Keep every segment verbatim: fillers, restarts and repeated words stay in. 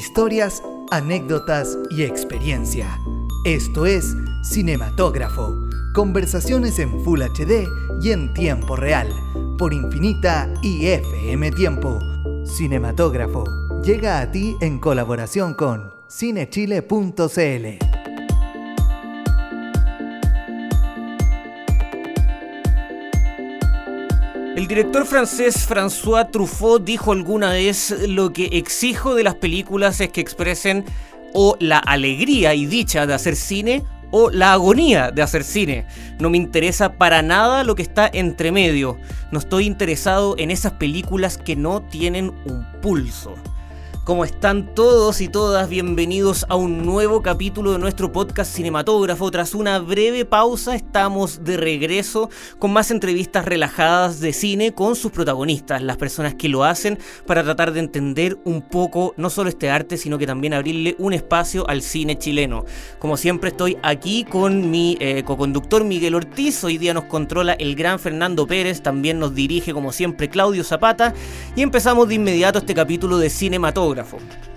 Historias, anécdotas y experiencia. Esto es Cinematógrafo. Conversaciones en Full H D y en tiempo real. Por Infinita y F M Tiempo. Cinematógrafo llega a ti en colaboración con cinechile punto c l. El director francés François Truffaut dijo alguna vez: lo que exijo de las películas es que expresen o la alegría y dicha de hacer cine o la agonía de hacer cine. No me interesa para nada lo que está entre medio. No estoy interesado en esas películas que no tienen un pulso. ¿Cómo están todos y todas? Bienvenidos a un nuevo capítulo de nuestro podcast Cinematógrafo. Tras una breve pausa estamos de regreso con más entrevistas relajadas de cine con sus protagonistas, las personas que lo hacen, para tratar de entender un poco no solo este arte, sino que también abrirle un espacio al cine chileno. Como siempre estoy aquí con mi eh, coconductor Miguel Ortiz. Hoy día nos controla el gran Fernando Pérez, también nos dirige como siempre Claudio Zapata, y empezamos de inmediato este capítulo de Cinematógrafo.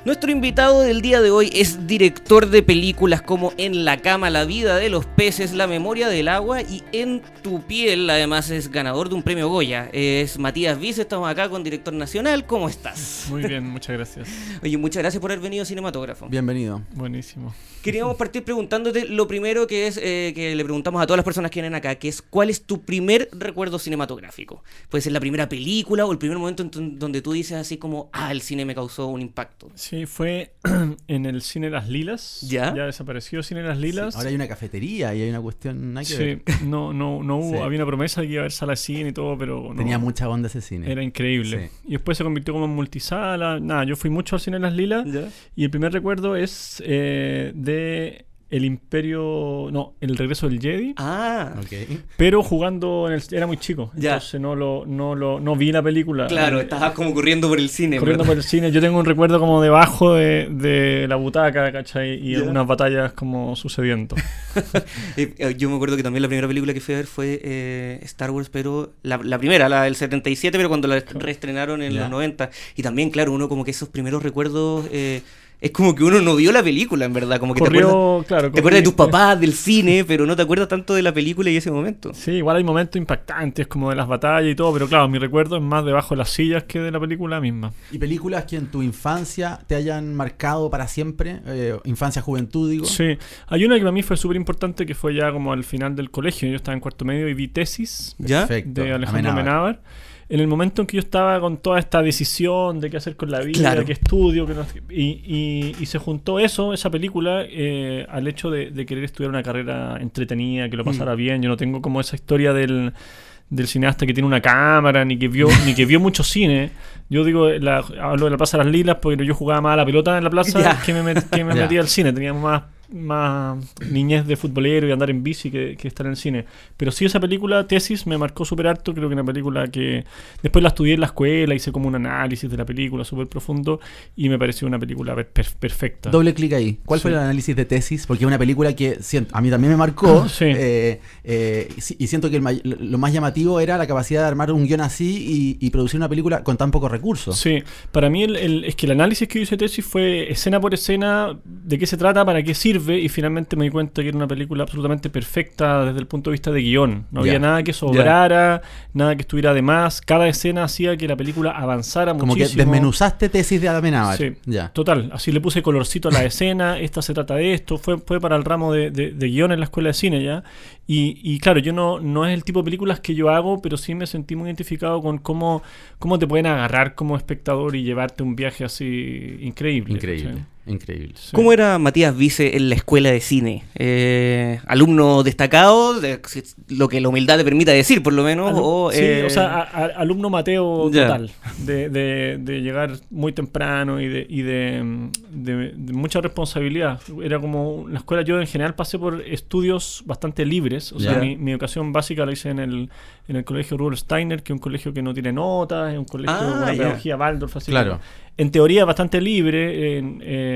Nuestro invitado del día de hoy es director de películas como En la cama, La vida de los peces, La memoria del agua y En tu piel. Además es ganador de un premio Goya. Es Matías Bize. Estamos acá con Director Nacional. ¿Cómo estás? Muy bien, muchas gracias. Oye, muchas gracias por haber venido a Cinematógrafo. Bienvenido. Buenísimo. Queríamos partir preguntándote lo primero que es eh, que le preguntamos a todas las personas que vienen acá, que es ¿cuál es tu primer recuerdo cinematográfico? Puede ser la primera película o el primer momento en t- donde tú dices así como ah, el cine me causó un impacto. Sí, fue en el cine Las Lilas. ¿Ya? Ya desapareció cine Las Lilas. Sí, ahora hay una cafetería y hay una cuestión. Hay que sí, ver. no, no, no hubo. Sí. Había una promesa de que iba a haber sala de cine y todo, pero no. Tenía mucha onda ese cine. Era increíble. Sí. Y después se convirtió como en multisala. Nada, yo fui mucho al cine Las Lilas. ¿Ya? Y el primer recuerdo es eh, de El Imperio. No, El Regreso del Jedi. Ah, ok. Pero jugando en el. Era muy chico. Ya. Entonces no lo, no lo, no vi la película. Claro, eh, estabas como corriendo por el cine. Corriendo ¿verdad? por el cine. Yo tengo un recuerdo como debajo de, de la butaca, ¿cachai? Y yeah. unas batallas como sucediendo. Yo me acuerdo que también la primera película que fui a ver fue eh, Star Wars, pero. La, la primera, la del setenta y siete, pero cuando la reestrenaron en yeah. los noventa. Y también, claro, uno como que esos primeros recuerdos. Eh, Es como que uno no vio la película, en verdad. Como que Corrió, te acuerdas, claro, te acuerdas de tus papás, del cine, pero no te acuerdas tanto de la película y ese momento. Sí, igual hay momentos impactantes, como de las batallas y todo, pero claro, mi recuerdo es más debajo de las sillas que de la película misma. ¿Y películas que en tu infancia te hayan marcado para siempre? Eh, infancia, juventud, digo. Sí. Hay una que para mí fue súper importante, que fue ya como al final del colegio. Yo estaba en cuarto medio y vi Tesis. ¿Ya? Perfecto. De Alejandro Amenábar. En el momento en que yo estaba con toda esta decisión de qué hacer con la vida, claro. qué estudio, que no, y, y, y se juntó eso, esa película, eh, al hecho de, de querer estudiar una carrera entretenida, que lo pasara mm. bien. Yo no tengo como esa historia del, del cineasta que tiene una cámara, ni que vio ni que vio mucho cine. Yo digo, la, hablo de la Plaza de Las Lilas, porque yo jugaba más a la pelota en la plaza yeah. que me, met, que me yeah. metía al cine. Teníamos más... más niñez de futbolero y andar en bici que, que estar en el cine. Pero sí, esa película, Tesis, me marcó súper harto. Creo que una película que... Después la estudié en la escuela, hice como un análisis de la película súper profundo y me pareció una película per- perfecta. Doble clic ahí. ¿Cuál sí. fue el análisis de Tesis? Porque es una película que siento, a mí también me marcó. Sí. Eh, eh, y siento que el may- lo más llamativo era la capacidad de armar un guión así y, y producir una película con tan pocos recursos. Sí. Para mí el, el, es que el análisis que hice Tesis fue escena por escena, de qué se trata, para qué sirve. Y finalmente me di cuenta que era una película absolutamente perfecta desde el punto de vista de guión. No yeah. había nada que sobrara, yeah. nada que estuviera de más. Cada escena hacía que la película avanzara como muchísimo. Como que desmenuzaste Tesis de Amenábar. Sí, yeah. total. Así le puse colorcito a la escena. Esta se trata de esto. Fue, fue para el ramo de, de, de guión en la escuela de cine ya. Y, y claro, yo no, no es el tipo de películas que yo hago, pero sí me sentí muy identificado con cómo, cómo te pueden agarrar como espectador y llevarte un viaje así increíble. Increíble. ¿Sí? Increíble. Sí. ¿Cómo era Matías Bize en la escuela de cine? Eh, alumno destacado, de, lo que la humildad te permita decir, por lo menos. Alum- o, sí, eh... o sea, a, a, alumno Mateo yeah. total, de, de, de llegar muy temprano y, de, y de, de, de mucha responsabilidad. Era como la escuela, yo en general pasé por estudios bastante libres. O yeah. sea, mi, mi educación básica la hice en el, en el colegio Rudolf Steiner, que es un colegio que no tiene notas, es un colegio ah, con una yeah. pedagogía Waldorf, así claro. en teoría bastante libre. Eh, eh,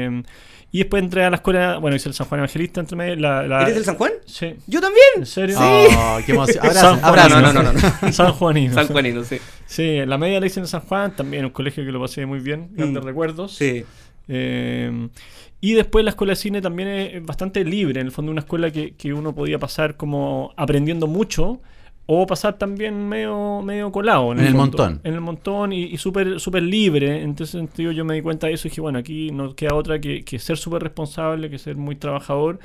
y después entré a la escuela, bueno, hice el San Juan Evangelista entre medio. La, la, ¿Eres del San Juan? Sí. ¿Yo también? ¿En serio? Sí. Oh, qué emoción. Ahora no, no, no, no. San Juanino. San Juanino, sí. Sí, la media la hice en San Juan, también un colegio que lo pasé muy bien, grandes mm. recuerdos. Sí. Eh, y después la escuela de cine también es bastante libre, en el fondo una escuela que, que uno podía pasar como aprendiendo mucho o pasar también medio medio colado en, en el, el montón. montón en el montón y, y súper súper libre. En ese sentido yo me di cuenta de eso y dije, bueno, aquí no queda otra que, que ser súper responsable, que ser muy trabajador,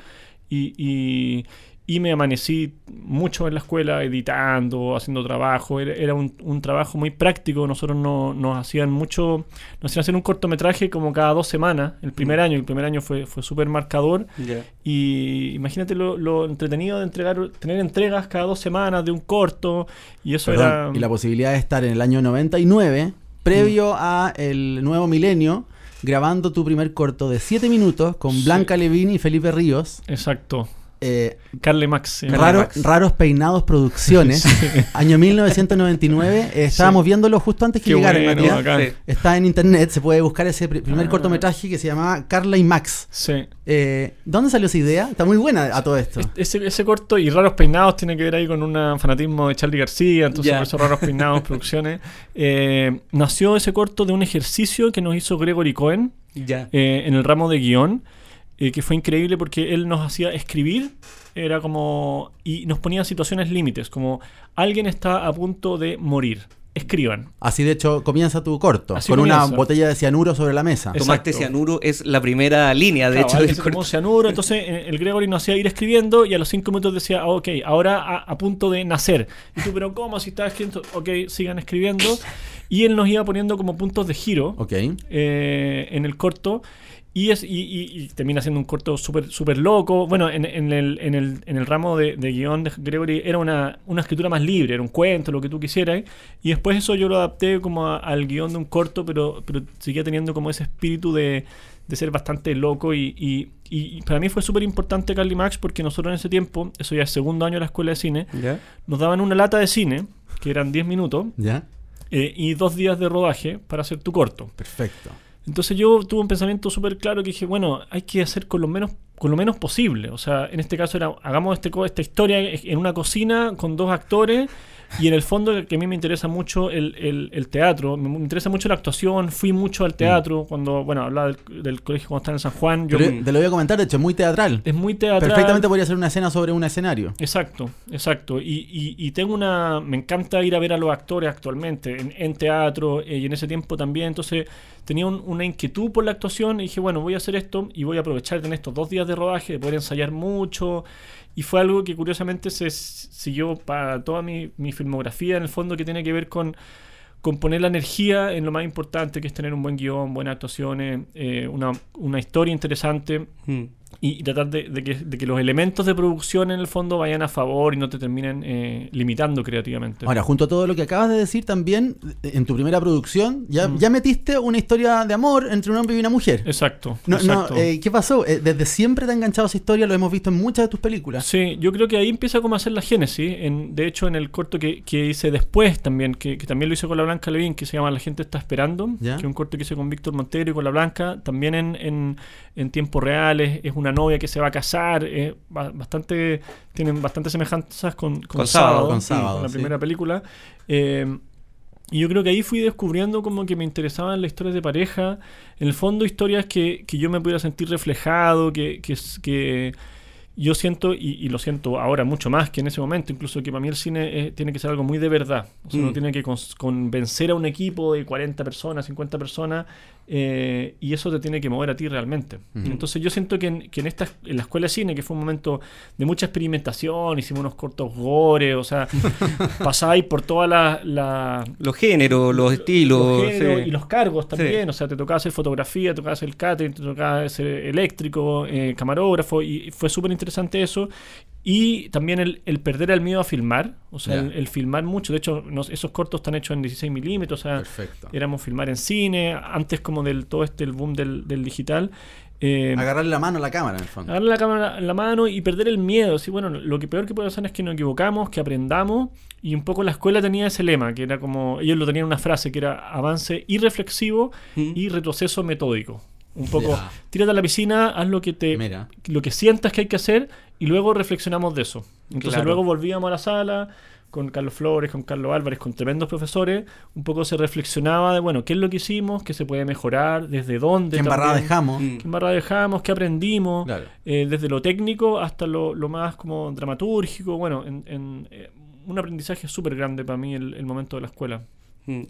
y, y Y me amanecí mucho en la escuela editando, haciendo trabajo. Era, era un, un trabajo muy práctico. Nosotros no, nos hacían mucho... Nos hacían hacer un cortometraje como cada dos semanas. El primer año. El primer año fue, fue súper marcador. Yeah. Y imagínate lo, lo entretenido de entregar tener entregas cada dos semanas de un corto. Y eso Perdón, era... Y la posibilidad de estar en el año noventa y nueve, previo mm. a el nuevo milenio, grabando tu primer corto de siete minutos con sí. Blanca Lewin y Felipe Ríos. Exacto. Eh, Carle Max, raro, Max. Raros Peinados Producciones, sí. Año mil novecientos noventa y nueve, eh, estábamos sí. viéndolo justo antes que Qué llegara, bueno, Matías. Está en internet, se puede buscar ese primer ah. cortometraje que se llamaba Carla y Max. Sí. Eh, ¿Dónde salió esa idea? Está muy buena a todo esto. Ese, ese corto y Raros Peinados tiene que ver ahí con un fanatismo de Charly García, entonces yeah. por eso Raros Peinados Producciones. Eh, nació ese corto de un ejercicio que nos hizo Gregory Cohen yeah. eh, en el ramo de guión. Eh, que fue increíble porque él nos hacía escribir, era como, y nos ponía situaciones límites, como alguien está a punto de morir, escriban. Así de hecho comienza tu corto, Así con comienza. una botella de cianuro sobre la mesa. Exacto. Tomaste cianuro es la primera línea, de claro, hecho, del corto. Cianuro, entonces el Gregory nos hacía ir escribiendo y a los cinco minutos decía, ok, ahora a, a punto de nacer. Y tú, pero ¿cómo? Si estás escribiendo, ok, sigan escribiendo. Y él nos iba poniendo como puntos de giro okay. eh, en el corto. Y, es, y, y, y termina siendo un corto súper super loco. Bueno, en, en, el, en, el, en el ramo de, de guión de Gregory era una, una escritura más libre, era un cuento, lo que tú quisieras. Y después eso yo lo adapté como a, al guión de un corto, pero, pero seguía teniendo como ese espíritu de, de ser bastante loco. Y, y, y para mí fue súper importante Carly Max porque nosotros en ese tiempo, eso ya es segundo año de la escuela de cine, yeah. nos daban una lata de cine, que eran diez minutos, yeah. eh, y dos días de rodaje para hacer tu corto. Perfecto. Entonces yo tuve un pensamiento súper claro que dije, bueno, hay que hacer con lo menos con lo menos posible. O sea, en este caso era, hagamos este, esta historia en una cocina con dos actores y en el fondo que a mí me interesa mucho el, el, el teatro, me interesa mucho la actuación, fui mucho al teatro cuando, bueno, hablaba del, del colegio cuando estaba en San Juan. Yo Pero me, te lo voy a comentar, de hecho, es muy teatral. Es muy teatral. Perfectamente podría ser una escena sobre un escenario. Exacto, exacto. Y, y, y tengo una... Me encanta ir a ver a los actores actualmente en, en teatro eh, y en ese tiempo también. Entonces tenía un, una inquietud por la actuación y dije, bueno, voy a hacer esto y voy a aprovechar de tener estos dos días de rodaje, de poder ensayar mucho, y fue algo que curiosamente se siguió para toda mi, mi filmografía en el fondo, que tiene que ver con, con poner la energía en lo más importante, que es tener un buen guión, buenas actuaciones, eh, una, una historia interesante mm. y, y tratar de, de, que, de que los elementos de producción en el fondo vayan a favor y no te terminen eh, limitando creativamente. Ahora, junto a todo lo que acabas de decir también, en tu primera producción ya, mm. ya metiste una historia de amor entre un hombre y una mujer. Exacto. No, exacto. No, eh, ¿qué pasó? Eh, desde siempre te ha enganchado esa historia, lo hemos visto en muchas de tus películas. Sí, yo creo que ahí empieza como a hacer la génesis. En, de hecho, en el corto que, que hice después también, que, que también lo hice con la Blanca Lewin, que se llama La Gente Está Esperando, ¿ya? que es un corto que hice con Víctor Montero y con la Blanca, también en, en, en tiempos reales, es un una novia que se va a casar, eh, bastante tienen bastante semejanzas con, con, con Sábado, Sábado, con Sábado sí, la sí. primera película. Eh, y yo creo que ahí fui descubriendo como que me interesaban las historias de pareja, en el fondo historias que, que yo me pudiera sentir reflejado, que, que, que yo siento, y, y lo siento ahora mucho más que en ese momento, incluso que para mí el cine es, tiene que ser algo muy de verdad. O sea, mm. uno tiene que con, convencer a un equipo de cuarenta personas, cincuenta personas, eh, y eso te tiene que mover a ti realmente. Mm. Entonces yo siento que, en, que en, esta, en la escuela de cine, que fue un momento de mucha experimentación, hicimos unos cortos gore, o sea, pasáis por todas las... La, los géneros, los estilos. Los géneros, sí. Y los cargos también, sí. o sea, te tocaba hacer fotografía, te tocaba hacer catering, te tocaba hacer eléctrico, eh, camarógrafo, y fue súper interesante. interesante eso, y también el, el perder el miedo a filmar, o sea, yeah. el, el filmar mucho, de hecho nos, esos cortos están hechos en dieciséis milímetros, o sea, Perfecto. éramos filmar en cine, antes como del todo este el boom del, del digital. Eh, agarrarle la mano a la cámara, en el fondo. Agarrarle la cámara en la mano y perder el miedo. Sí, bueno, lo que peor que puede pasar es que nos equivocamos, que aprendamos, y un poco la escuela tenía ese lema, que era como, ellos lo tenían una frase, que era avance irreflexivo ¿Mm? y retroceso metódico. Un poco, yeah. tírate a la piscina, haz lo que te Mira. lo que sientas que hay que hacer y luego reflexionamos de eso. Entonces claro. luego volvíamos a la sala, con Carlos Flores, con Carlos Álvarez, con tremendos profesores, un poco se reflexionaba de, bueno, ¿qué es lo que hicimos? ¿Qué se puede mejorar? ¿Desde dónde? ¿Qué embarrada dejamos? ¿Qué embarrada dejamos? ¿Qué aprendimos? Claro. Eh, desde lo técnico hasta lo, lo más como dramatúrgico. Bueno, en, en, eh, un aprendizaje súper grande para mí el, el momento de la escuela.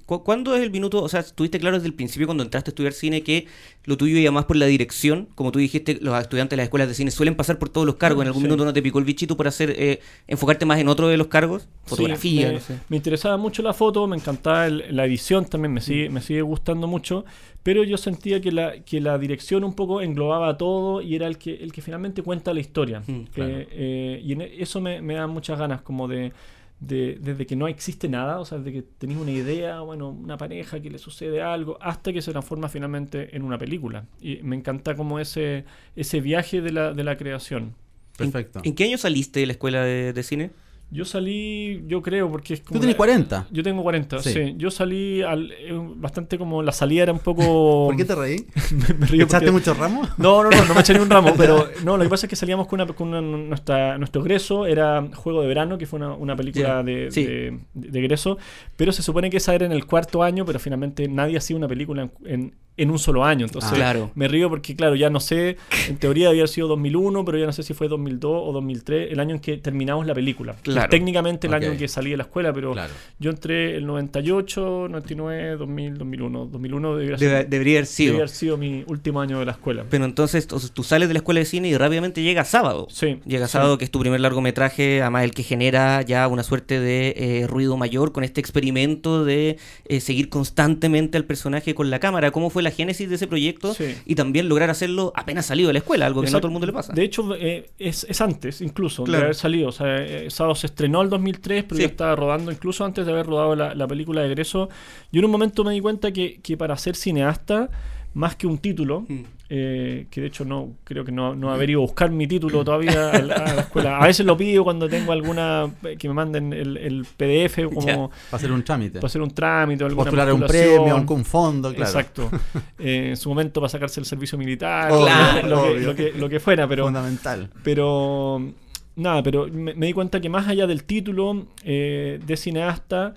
¿Cu- ¿Cuándo es el minuto? O sea, ¿tuviste claro desde el principio cuando entraste a estudiar cine que lo tuyo iba más por la dirección? Como tú dijiste, los estudiantes de las escuelas de cine suelen pasar por todos los cargos. ¿En algún sí. minuto no te picó el bichito por hacer eh, enfocarte más en otro de los cargos? Fotografía, sí, me, no sé. Me interesaba mucho la foto, me encantaba el, la edición también, me sigue, me sigue gustando mucho, pero yo sentía que la, que la dirección un poco englobaba todo y era el que, el que finalmente cuenta la historia. Mm, claro. eh, eh, y en eso me, me da muchas ganas como de... De, desde que no existe nada, o sea, desde que tenés una idea, bueno, una pareja que le sucede algo, hasta que se transforma finalmente en una película. Y me encanta como ese, ese viaje de la, de la creación. Perfecto. ¿En, ¿en qué año saliste de la escuela de, de cine? Yo salí, yo creo, porque es como... ¿Tú tenés cuarenta? Yo tengo cuarenta, sí. sí. Yo salí al, eh, bastante como... La salida era un poco... ¿Por qué te reí? me, me río ¿Echaste porque... muchos ramos? No, no, no, no me eché ni un ramo, pero... No, lo que pasa es que salíamos con una... Con una nuestra, nuestro egreso era Juego de Verano, que fue una, una película yeah. de, sí. de, de, de egreso, pero se supone que esa era en el cuarto año, pero finalmente nadie hacía una película en... en en un solo año, entonces ah, claro. me río porque claro, ya no sé, en teoría debía haber sido dos mil uno, pero ya no sé si fue dos mil dos o dos mil tres el año en que terminamos la película, claro. técnicamente el okay. año en que salí de la escuela, pero claro. yo entré el noventa y ocho, noventa y nueve, dos mil, dos mil uno, dos mil uno debería, Debe, ser, debería haber sido. Debería haber sido mi último año de la escuela. Pero entonces tú sales de la escuela de cine y rápidamente llega Sábado, sí, llega sí. Sábado, que es tu primer largometraje, además el que genera ya una suerte de eh, ruido mayor con este experimento de eh, seguir constantemente al personaje con la cámara. ¿Cómo fue la génesis de ese proyecto? Sí. Y también lograr hacerlo apenas salido de la escuela, algo que Exacto. no a todo el mundo le pasa. De hecho, eh, es, es antes incluso claro. de haber salido. O sea, eh, Sábado se estrenó el dos mil tres, pero sí. yo estaba rodando incluso antes de haber rodado la, la película de egreso. Yo en un momento me di cuenta que, que para ser cineasta, más que un título, mm. eh, que de hecho no creo que no, no haber ido a buscar mi título todavía a la, a la escuela. A veces lo pido cuando tengo alguna, que me manden el, el P D F como yeah. para hacer un trámite, para hacer un trámite, alguna postular un premio, algún fondo, claro. Exacto. Eh, en su momento para sacarse el servicio militar, obvio, claro, lo, que, lo, que, lo que fuera, pero fundamental. Pero nada, pero me, me di cuenta que más allá del título eh, de cineasta,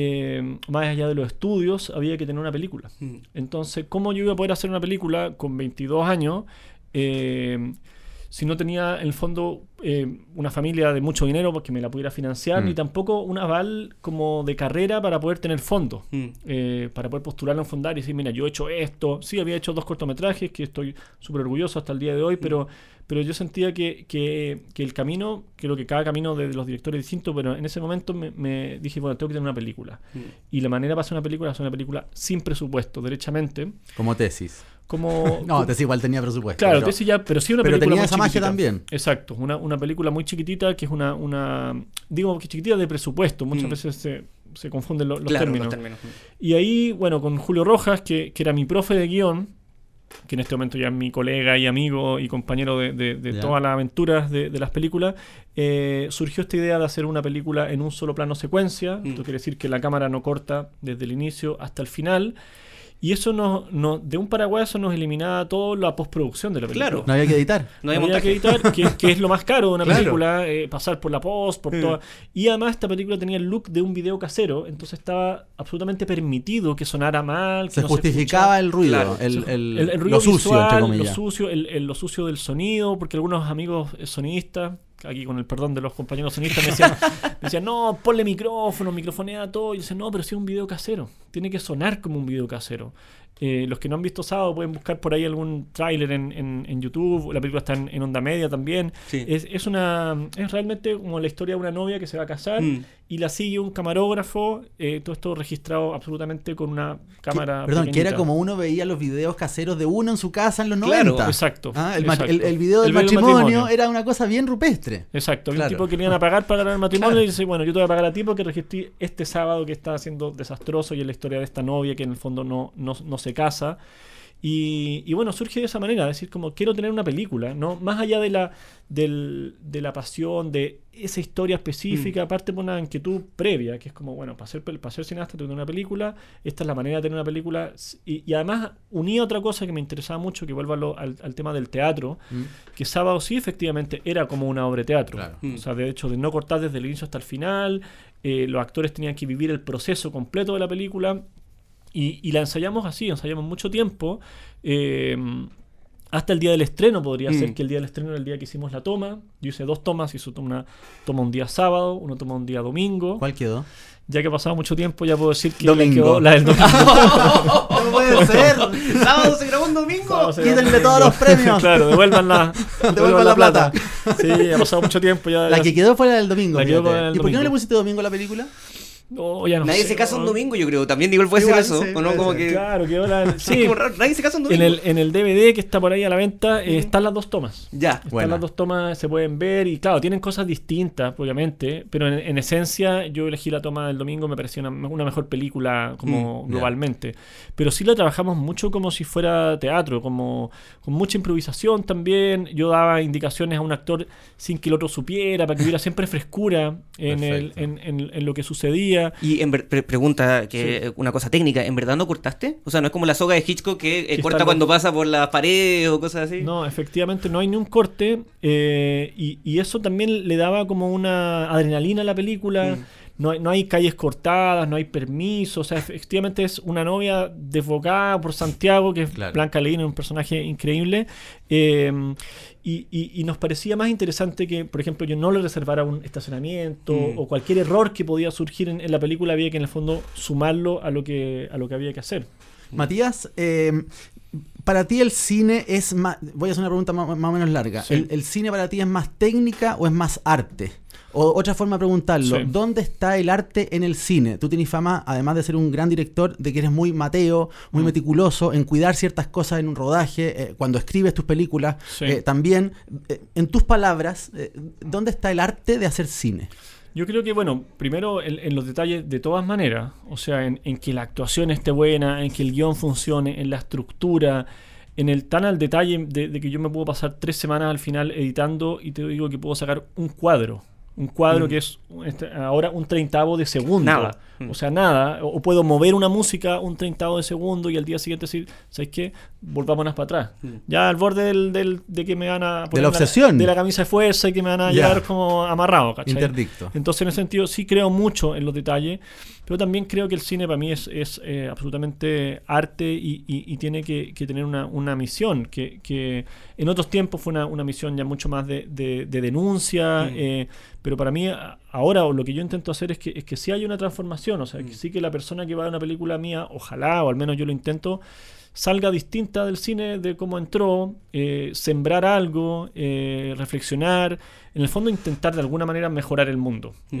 Eh, más allá de los estudios, había que tener una película. Mm. Entonces, ¿cómo yo iba a poder hacer una película con veintidós años eh, si no tenía, en el fondo, eh, una familia de mucho dinero porque me la pudiera financiar, mm. y tampoco un aval como de carrera para poder tener fondos, mm. eh, para poder postular a un fundar y decir, mira, yo he hecho esto. Sí, había hecho dos cortometrajes que estoy súper orgulloso hasta el día de hoy, mm. pero... pero yo sentía que, que, que el camino, creo que cada camino de los directores es distinto, pero en ese momento me, me dije, bueno, tengo que tener una película. Mm. Y la manera para hacer una película es una película sin presupuesto, derechamente. Como Tesis. Como, no, Tesis igual tenía presupuesto. Claro, pero, Tesis ya, pero sí una pero película muy chiquitita. Pero tenía esa magia también. Exacto, una, una película muy chiquitita que es una, una digo que chiquitita de presupuesto, muchas mm. veces se... se confunden lo, los, claro, términos. los términos. Y ahí, bueno, con Julio Rojas, que, que era mi profe de guión, que en este momento ya es mi colega y amigo y compañero de, de, de yeah. todas las aventuras de, de las películas, eh, surgió esta idea de hacer una película en un solo plano secuencia. Mm. Esto quiere decir que la cámara no corta desde el inicio hasta el final. Y eso nos, nos, de un paraguaso nos eliminaba toda la postproducción de la película. Claro, no había que editar. No había, no había que editar, que, que es lo más caro de una claro. película, eh, pasar por la post, por mm. toda. Y además esta película tenía el look de un video casero, entonces estaba absolutamente permitido que sonara mal. Que se no justificaba se el ruido, claro. el, el, el, el ruido lo visual, sucio, entre comillas. Lo sucio, el, el, lo sucio del sonido, porque algunos amigos sonidistas... aquí con el perdón de los compañeros sonistas me decían, me decían no, ponle micrófono, microfonea todo, y yo decía, no, pero si es un video casero tiene que sonar como un video casero. Eh, los que no han visto Sábado pueden buscar por ahí algún tráiler en, en, en YouTube, la película está en, en Onda Media también. Sí. Es, es una es realmente como la historia de una novia que se va a casar mm. y la sigue un camarógrafo, eh, todo esto registrado absolutamente con una cámara. Perdón, pequeñita. Que era como uno veía los videos caseros de uno en su casa en los noventa. Claro, exacto. Ah, el, exacto. El, el video del el matrimonio, matrimonio era una cosa bien rupestre. Exacto, había claro. un tipo que le iban a pagar para el matrimonio claro. y dice, bueno, yo te voy a pagar a ti porque registré este sábado que está siendo desastroso y es la historia de esta novia que en el fondo no, no, no se casa. Y, y bueno, surge de esa manera, es decir, como quiero tener una película, ¿no? Más allá de la, del, de la pasión, de esa historia específica, mm. aparte por una inquietud previa, que es como, bueno, para ser, para ser cineasta tener una película, esta es la manera de tener una película. Y, y además unía otra cosa que me interesaba mucho, que vuelva lo, al, al tema del teatro, mm. que Sábado sí efectivamente era como una obra de teatro. Claro. Mm. O sea, de hecho, de no cortar desde el inicio hasta el final, eh, los actores tenían que vivir el proceso completo de la película. Y, y la ensayamos así, ensayamos mucho tiempo, eh, hasta el día del estreno. Podría mm. ser que el día del estreno era el día que hicimos la toma. Yo hice dos tomas, hizo una toma un día sábado, uno toma un día domingo. ¿Cuál quedó? Ya que ha pasado mucho tiempo, ya puedo decir que domingo. Quedó la del domingo. ¡No puede ser! ¡Sábado se grabó un domingo! ¡Quítenle todos los premios! Claro, devuelvan la, devuelvan devuelvan la plata. plata. Sí, ha pasado mucho tiempo. Ya, la que quedó fue la del domingo. La quedó la del ¿Y domingo. por qué no le pusiste domingo a la película? No, ya no nadie sé, se casa no. un domingo, yo creo. También igual puede igual ser eso. Sí, ¿o no? Como que... Claro, quedó la... sí. Como raro. Nadie se casa un domingo. En el, en el D V D que está por ahí a la venta, eh, están las dos tomas. Ya. Están bueno. las dos tomas, se pueden ver. Y claro, tienen cosas distintas, obviamente. Pero en, en esencia, yo elegí la toma del domingo, me pareció una, una mejor película como mm, globalmente. Yeah. Pero sí la trabajamos mucho como si fuera teatro, como con mucha improvisación también. Yo daba indicaciones a un actor sin que el otro supiera, para que hubiera siempre frescura en, el, en, en, en lo que sucedía. Y en ver, pre- pregunta que sí. una cosa técnica, ¿en verdad no cortaste? O sea, ¿no es como la soga de Hitchcock que eh, sí, corta cuando bien. pasa por las paredes o cosas así? No, efectivamente no hay ni un corte, eh, y, y eso también le daba como una adrenalina a la película. Mm. No, no hay calles cortadas, no hay permisos. O sea, efectivamente es una novia desbocada por Santiago, que es claro. Blanca Lewin, un personaje increíble. Eh, y, y, y nos parecía más interesante que, por ejemplo, yo no le reservara un estacionamiento mm. o cualquier error que podía surgir en, en la película. Había que, en el fondo, sumarlo a lo que, a lo que había que hacer. Matías, eh, para ti el cine es más... Voy a hacer una pregunta más, más o menos larga. Sí. ¿El, ¿El cine para ti es más técnica o es más arte? O otra forma de preguntarlo, sí. ¿dónde está el arte en el cine? Tú tienes fama, además de ser un gran director, de que eres muy mateo, muy mm. meticuloso en cuidar ciertas cosas en un rodaje, eh, cuando escribes tus películas, sí. eh, también, eh, en tus palabras, eh, ¿dónde está el arte de hacer cine? Yo creo que, bueno, primero en, en los detalles de todas maneras, o sea, en, en que la actuación esté buena, en que el guión funcione, en la estructura... En el tan al detalle de, de que yo me puedo pasar tres semanas al final editando y te digo que puedo sacar un cuadro. Un cuadro mm. que es ahora un treintavo de segundo. Nada. O sea, nada. O, o puedo mover una música un treintavo de segundo y al día siguiente decir, ¿sabes qué? Volvámonos para atrás. Mm. Ya al borde del, del, de que me van a poner... De la obsesión. La, de la camisa de fuerza y que me van a yeah. llevar como amarrado, ¿cachai? Interdicto. Entonces, en ese sentido, sí creo mucho en los detalles, pero también creo que el cine para mí es, es eh, absolutamente arte y, y, y tiene que, que tener una, una misión, que, que en otros tiempos fue una, una misión ya mucho más de, de, de denuncia, mm. eh, pero para mí ahora lo que yo intento hacer es que, es que sí hay una transformación, o sea, mm. que sí que la persona que va a una película mía, ojalá, o al menos yo lo intento, salga distinta del cine de cómo entró, eh, sembrar algo, eh, reflexionar, en el fondo intentar de alguna manera mejorar el mundo, mm. eh,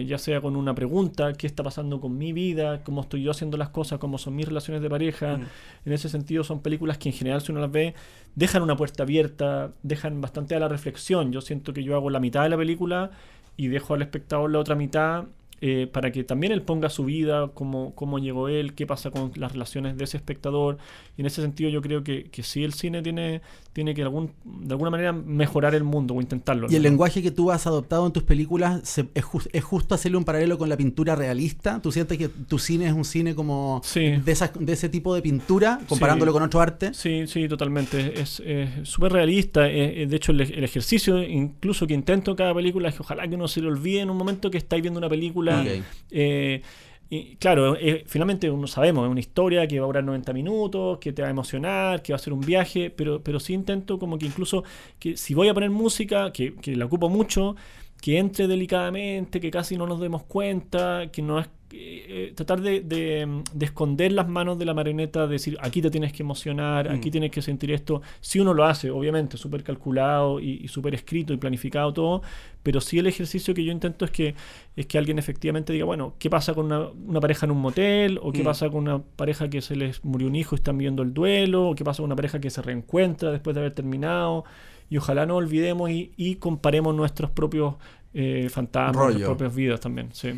eh, ya sea con una pregunta, qué está pasando con mi vida, cómo estoy yo haciendo las cosas, cómo son mis relaciones de pareja, mm. en ese sentido son películas que en general si uno las ve dejan una puerta abierta, dejan bastante a la reflexión. Yo siento que yo hago la mitad de la película y dejo al espectador la otra mitad, Eh, para que también él ponga su vida, cómo, cómo llegó él, qué pasa con las relaciones de ese espectador. Y en ese sentido yo creo que, que sí, el cine tiene, tiene que algún, de alguna manera mejorar el mundo o intentarlo. ¿Y el lenguaje que tú has adoptado en tus películas se, es, just, es justo hacerle un paralelo con la pintura realista? ¿Tú sientes que tu cine es un cine como sí. de, esas, de ese tipo de pintura, comparándolo sí. con otro arte? Sí, sí, totalmente. Es súper realista. Es, de hecho, el, el ejercicio incluso que intento en cada película es que ojalá que uno se le olvide en un momento que estáis viendo una película. Okay. Eh, y claro, eh, finalmente uno sabemos, es una historia que va a durar noventa minutos, que te va a emocionar, que va a ser un viaje, pero, pero sí intento como que incluso que si voy a poner música, que, que la ocupo mucho, que entre delicadamente, que casi no nos demos cuenta, que no es eh, tratar de, de, de esconder las manos de la marioneta, de decir aquí te tienes que emocionar, mm. aquí tienes que sentir esto. Si uno lo hace, obviamente, súper calculado y, y súper escrito y planificado todo, pero sí el ejercicio que yo intento es que, es que alguien efectivamente diga, bueno, ¿qué pasa con una, una pareja en un motel? ¿O qué mm. pasa con una pareja que se les murió un hijo y están viviendo el duelo? ¿O qué pasa con una pareja que se reencuentra después de haber terminado? Y ojalá no olvidemos y, y comparemos nuestros propios eh, fantasmas, nuestras propias vidas también. Sí.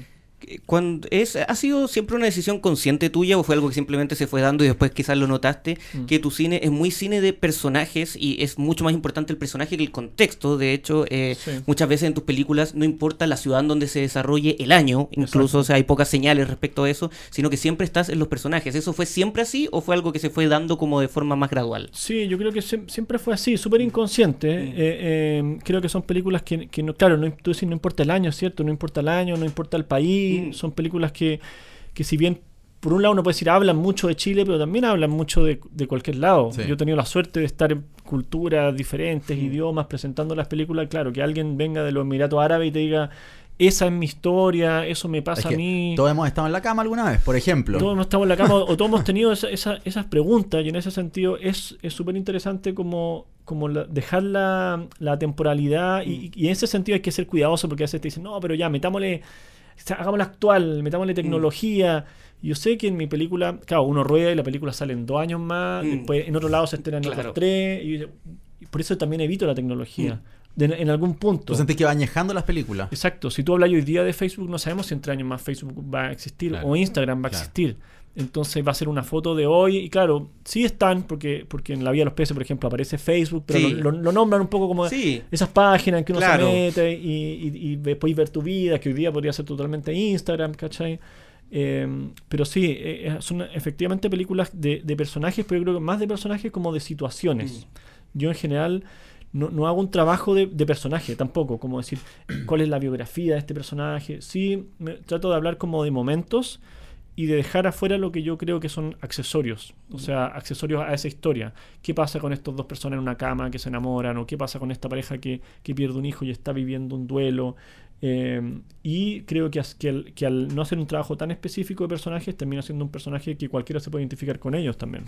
Cuando es, ¿ha sido siempre una decisión consciente tuya o fue algo que simplemente se fue dando y después quizás lo notaste, mm. que tu cine es muy cine de personajes y es mucho más importante el personaje que el contexto? De hecho, eh, sí. muchas veces en tus películas no importa la ciudad en donde se desarrolle el año, incluso, o sea, hay pocas señales respecto a eso, sino que siempre estás en los personajes. ¿Eso fue siempre así o fue algo que se fue dando como de forma más gradual? Sí, yo creo que se, siempre fue así, súper inconsciente. Mm. Eh, eh, creo que son películas que, que no, claro, no, tú decís no importa el año, ¿cierto? No importa el año, no importa el país. Son películas que, que si bien por un lado uno puede decir hablan mucho de Chile, pero también hablan mucho de, de cualquier lado. Sí. Yo he tenido la suerte de estar en culturas diferentes, sí. idiomas, presentando las películas. Claro, que alguien venga de los Emiratos Árabes y te diga esa es mi historia, eso me pasa es que a mí. Todos hemos estado en la cama alguna vez, por ejemplo. Todos hemos estado en la cama o todos hemos tenido esa, esa, esas preguntas, y en ese sentido es súper interesante como, como la, dejar la, la temporalidad, mm. y, y en ese sentido hay que ser cuidadoso porque a veces te dicen, no, pero ya, metámosle... hagámoslo actual, metámosle tecnología. Mm. Yo sé que en mi película, claro, uno rueda y la película sale en dos años más, mm. después en otro lado se estrenan claro. otros tres, y por eso también evito la tecnología. Mm. De, en algún punto. Tú sentís que va añejando las películas. Exacto. Si tú hablas hoy día de Facebook, no sabemos si en tres años más Facebook va a existir claro. o Instagram va claro. a existir. Entonces va a ser una foto de hoy. Y claro, sí están, porque, porque en La vida de los peces, por ejemplo, aparece Facebook, pero sí. lo, lo, lo nombran un poco como sí. esas páginas en que uno claro. se mete y, y, y después ver tu vida, que hoy día podría ser totalmente Instagram, ¿cachai? Eh, pero sí, eh, son efectivamente películas de, de personajes, pero yo creo que más de personajes como de situaciones. Mm. Yo en general... No, no hago un trabajo de, de personaje tampoco, como decir cuál es la biografía de este personaje. Sí, me, trato de hablar como de momentos y de dejar afuera lo que yo creo que son accesorios, o sea, accesorios a esa historia. ¿Qué pasa con estas dos personas en una cama que se enamoran? ¿O qué pasa con esta pareja que, que pierde un hijo y está viviendo un duelo? Eh, y creo que, as, que, al, que al no hacer un trabajo tan específico de personajes, termino siendo un personaje que cualquiera se puede identificar con ellos también.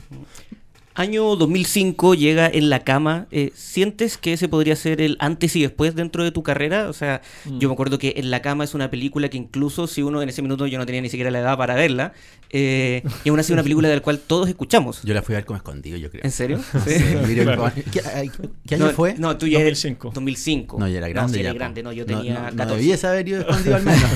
Año dos mil cinco llega En la cama. Eh, ¿Sientes que ese podría ser el antes y después dentro de tu carrera? O sea, mm. yo me acuerdo que En la cama es una película que incluso si uno en ese minuto yo no tenía ni siquiera la edad para verla, eh, y aún así una película de la cual todos escuchamos. Yo la fui a ver como escondido, yo creo. ¿En serio? ¿Sí? Sí, claro. ¿Qué, ¿Qué año no, fue? No, tú ya dos mil cinco. dos mil cinco. No, ya era grande. No, ya era ya grande. No, yo tenía no, no, catorce. No debía saber yo escondido al menos.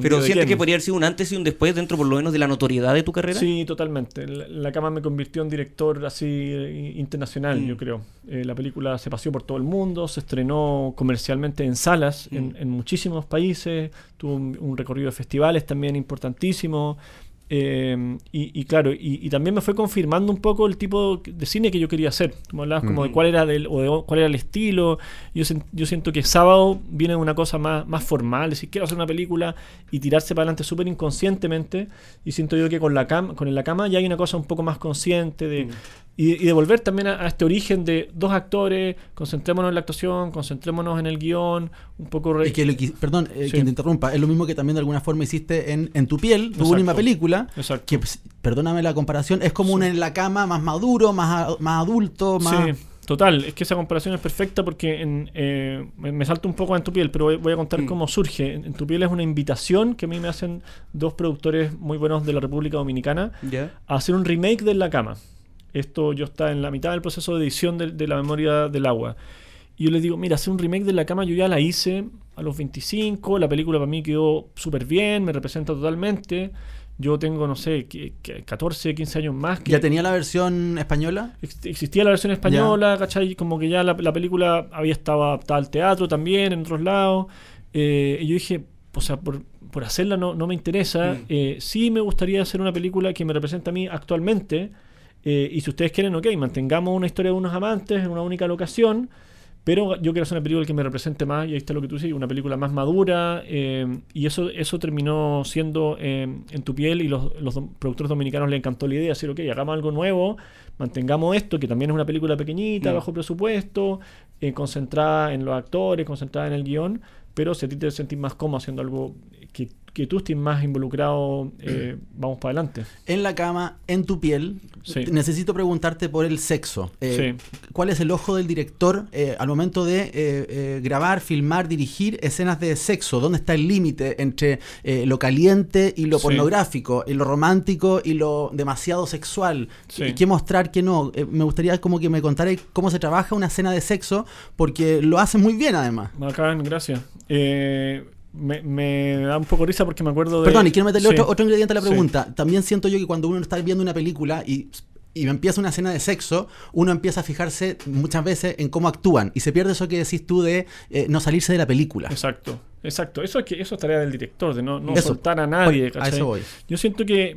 Pero ¿sientes que podría haber sido un antes y un después dentro por lo menos de la notoriedad de tu carrera? Sí, totalmente. La, la cama me convirtió en director así internacional, mm. yo creo. Eh, la película se paseó por todo el mundo, se estrenó comercialmente en salas, mm. en, en muchísimos países, tuvo un, un recorrido de festivales también importantísimo. Eh, y, y claro, y, y también me fue confirmando un poco el tipo de cine que yo quería hacer. Como hablabas, mm. como de cuál era del, o de cuál era el estilo. Yo, se, yo siento que Sábado viene de una cosa más, más formal, decir quiero hacer una película y tirarse para adelante súper inconscientemente. Y siento yo que con la cam, con En la cama ya hay una cosa un poco más consciente de, mm. y, y de volver también a, a este origen de dos actores. Concentrémonos en la actuación, concentrémonos en el guión, un poco re- es que lo, perdón, eh, sí. que te interrumpa. Es lo mismo que también de alguna forma hiciste en, en tu piel, tu última película. Exacto. Que, perdóname la comparación, es como sí. un En la cama más maduro, más, más adulto, más... Sí, total, es que esa comparación es perfecta porque en, eh, me salto un poco En tu piel, pero voy, voy a contar mm. cómo surge. En, en tu piel es una invitación que a mí me hacen dos productores muy buenos de la República Dominicana yeah. a hacer un remake de En la cama. Esto yo estaba en la mitad del proceso de edición de, de La memoria del agua. Y yo les digo, mira, hacer un remake de En la cama yo ya la hice a los veinticinco, la película para mí quedó súper bien, me representa totalmente... Yo tengo, no sé, catorce, quince años más. Que ¿ya tenía la versión española? Ex- existía la versión española, ya. ¿Cachai? Como que ya la, la película había estado adaptada al teatro también, en otros lados. Eh, y yo dije, o sea, por, por hacerla no, no me interesa. Mm. Eh, sí me gustaría hacer una película que me represente a mí actualmente. Eh, y si ustedes quieren, ok, mantengamos una historia de unos amantes en una única locación. Pero yo quiero hacer una película que me represente más, y ahí está lo que tú dices, una película más madura, eh, y eso eso terminó siendo eh, En tu piel, y los, los do- productores dominicanos les encantó la idea, decir, ok, hagamos algo nuevo, mantengamos esto, que también es una película pequeñita, mm. bajo presupuesto, eh, concentrada en los actores, concentrada en el guión, pero si a ti te sentís más cómodo haciendo algo que, que tú estés más involucrado, eh, vamos para adelante. En la cama, en tu piel, sí. necesito preguntarte por el sexo. Eh, sí. ¿Cuál es el ojo del director eh, al momento de eh, eh, grabar, filmar, dirigir escenas de sexo? ¿Dónde está el límite entre eh, lo caliente y lo sí. pornográfico, y lo romántico y lo demasiado sexual? Sí. ¿Qué mostrar, qué no? Eh, me gustaría como que me contaras cómo se trabaja una escena de sexo, porque lo hacen muy bien además. Bacán, gracias. Eh... Me, me da un poco risa porque me acuerdo de... Perdón, y quiero meterle sí. otro, otro ingrediente a la pregunta. Sí. También siento yo que cuando uno está viendo una película y, y empieza una escena de sexo, uno empieza a fijarse muchas veces en cómo actúan y se pierde eso que decís tú de eh, no salirse de la película. Exacto, exacto. Eso es, que, eso es tarea del director, de no, no soltar a nadie. Voy, a eso voy. Yo siento que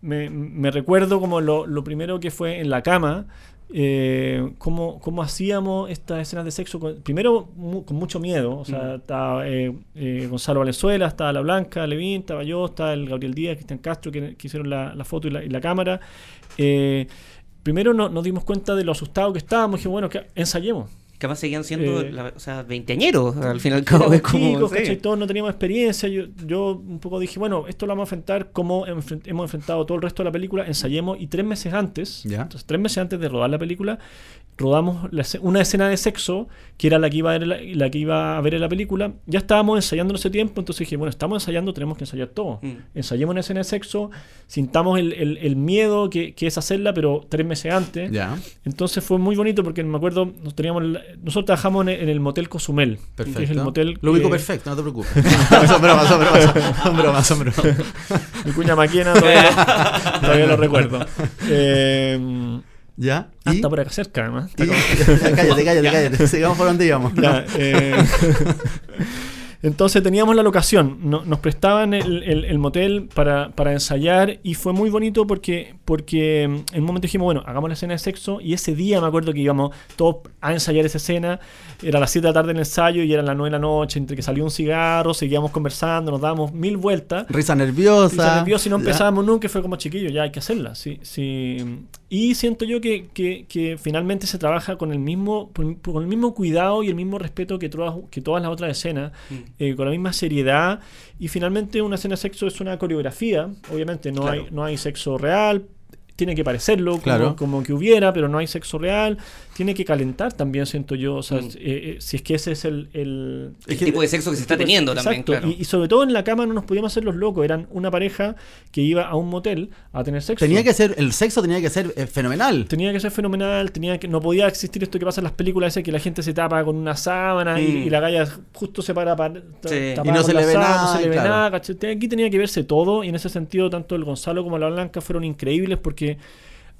me, me recuerdo como lo, lo primero que fue En la cama... Eh, cómo, cómo hacíamos estas escenas de sexo con, primero mu, con mucho miedo, o sea, mm. estaba eh, eh, Gonzalo Valenzuela, estaba la Blanca Lewin, estaba yo, estaba el Gabriel Díaz, Cristian Castro, que, que hicieron la, la foto y la, y la cámara. Eh, primero no, nos dimos cuenta de lo asustado que estábamos, dije, bueno, que ensayemos. Capaz seguían siendo eh, la, o sea, veinteañeros al fin y al cabo. Es como, chicos, ¿sí? Todos no teníamos experiencia. Yo, yo un poco dije, bueno, esto lo vamos a enfrentar como enfren- hemos enfrentado todo el resto de la película, ensayemos. Y tres meses antes, ¿Ya? entonces tres meses antes de rodar la película, rodamos la, una escena de sexo que era la que, iba a ver la, la que iba a ver en la película. Ya estábamos ensayando en ese tiempo, entonces dije, bueno, estamos ensayando, tenemos que ensayar todo. Mm. Ensayemos una escena de sexo, sintamos el, el, el miedo que, que es hacerla, pero tres meses antes. ¿Ya? Entonces fue muy bonito porque me acuerdo, nos teníamos... La, Nosotros trabajamos en el Motel Cozumel. Perfecto. Que es el motel Lo ubico que... perfecto, no te preocupes. Son bromas, son bromas, son bromas, son bromas. Mi cuña Maquena todavía, todavía lo recuerdo. Eh, ¿Ya? ¿Y? Ah, está por acá cerca, además. Como... cállate, cállate, cállate. Sigamos por donde íbamos. Ya, eh... Entonces teníamos la locación, no, nos prestaban el, el, el motel para, para ensayar y fue muy bonito porque, porque en un momento dijimos, bueno, hagamos la escena de sexo y ese día me acuerdo que íbamos todos a ensayar esa escena, era las siete de la tarde el ensayo y eran las nueve de la noche, entre que salió un cigarro, seguíamos conversando, nos dábamos mil vueltas. Risa nerviosa. Risa nerviosa y no empezábamos ya. nunca, fue como chiquillos, ya hay que hacerla, sí, sí. Y siento yo que, que, que finalmente se trabaja con el mismo con el mismo cuidado y el mismo respeto que, tro- que todas las otras escenas, mm. eh, con la misma seriedad. Y finalmente una escena de sexo es una coreografía. Obviamente no, claro. hay, no hay sexo real. Tiene que parecerlo, como, claro. como que hubiera, pero no hay sexo real. Tiene que calentar también, siento yo. O sea, mm. eh, eh, si es que ese es el... El, el es tipo que, de sexo que se está teniendo de, también, exacto. claro. Y, y sobre todo en la cama no nos podíamos hacer los locos. Eran una pareja que iba a un motel a tener sexo. Tenía que ser... El sexo tenía que ser eh, fenomenal. Tenía que ser fenomenal. tenía que No podía existir esto que pasa en las películas esas que la gente se tapa con una sábana mm. y, y la galla justo se para para... Sí. Y no se le ve nada. No se le ve claro. nada. Aquí tenía que verse todo. Y en ese sentido, tanto el Gonzalo como la Blanca fueron increíbles porque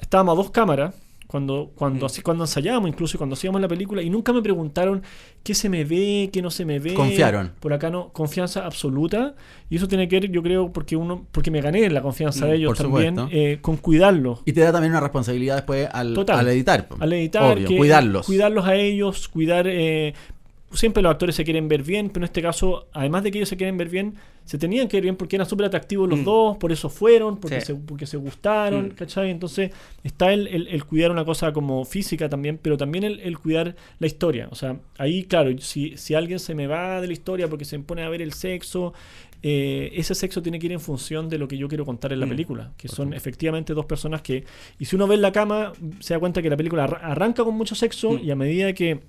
estábamos a dos cámaras cuando cuando mm. así cuando ensayábamos, incluso cuando hacíamos la película, y nunca me preguntaron qué se me ve, qué no se me ve. Confiaron. Por acá no, confianza absoluta. Y eso tiene que ver, yo creo, porque uno porque me gané la confianza mm, de ellos también, eh, con cuidarlos. Y te da también una responsabilidad después al, Total, al editar. Al editar, obvio, que, cuidarlos. Cuidarlos a ellos, cuidar... Eh, siempre los actores se quieren ver bien, pero en este caso, además de que ellos se quieren ver bien, se tenían que ver bien porque eran súper atractivos los mm. dos, por eso fueron, porque, sí. se, porque se gustaron, mm. ¿cachai? Entonces está el, el, el cuidar una cosa como física también, pero también el, el cuidar la historia. O sea, ahí, claro, si, si alguien se me va de la historia porque se me pone a ver el sexo, eh, ese sexo tiene que ir en función de lo que yo quiero contar en la mm. película, que por son sí. efectivamente dos personas que... Y si uno ve en la cama, se da cuenta que la película ar- arranca con mucho sexo mm. y a medida que...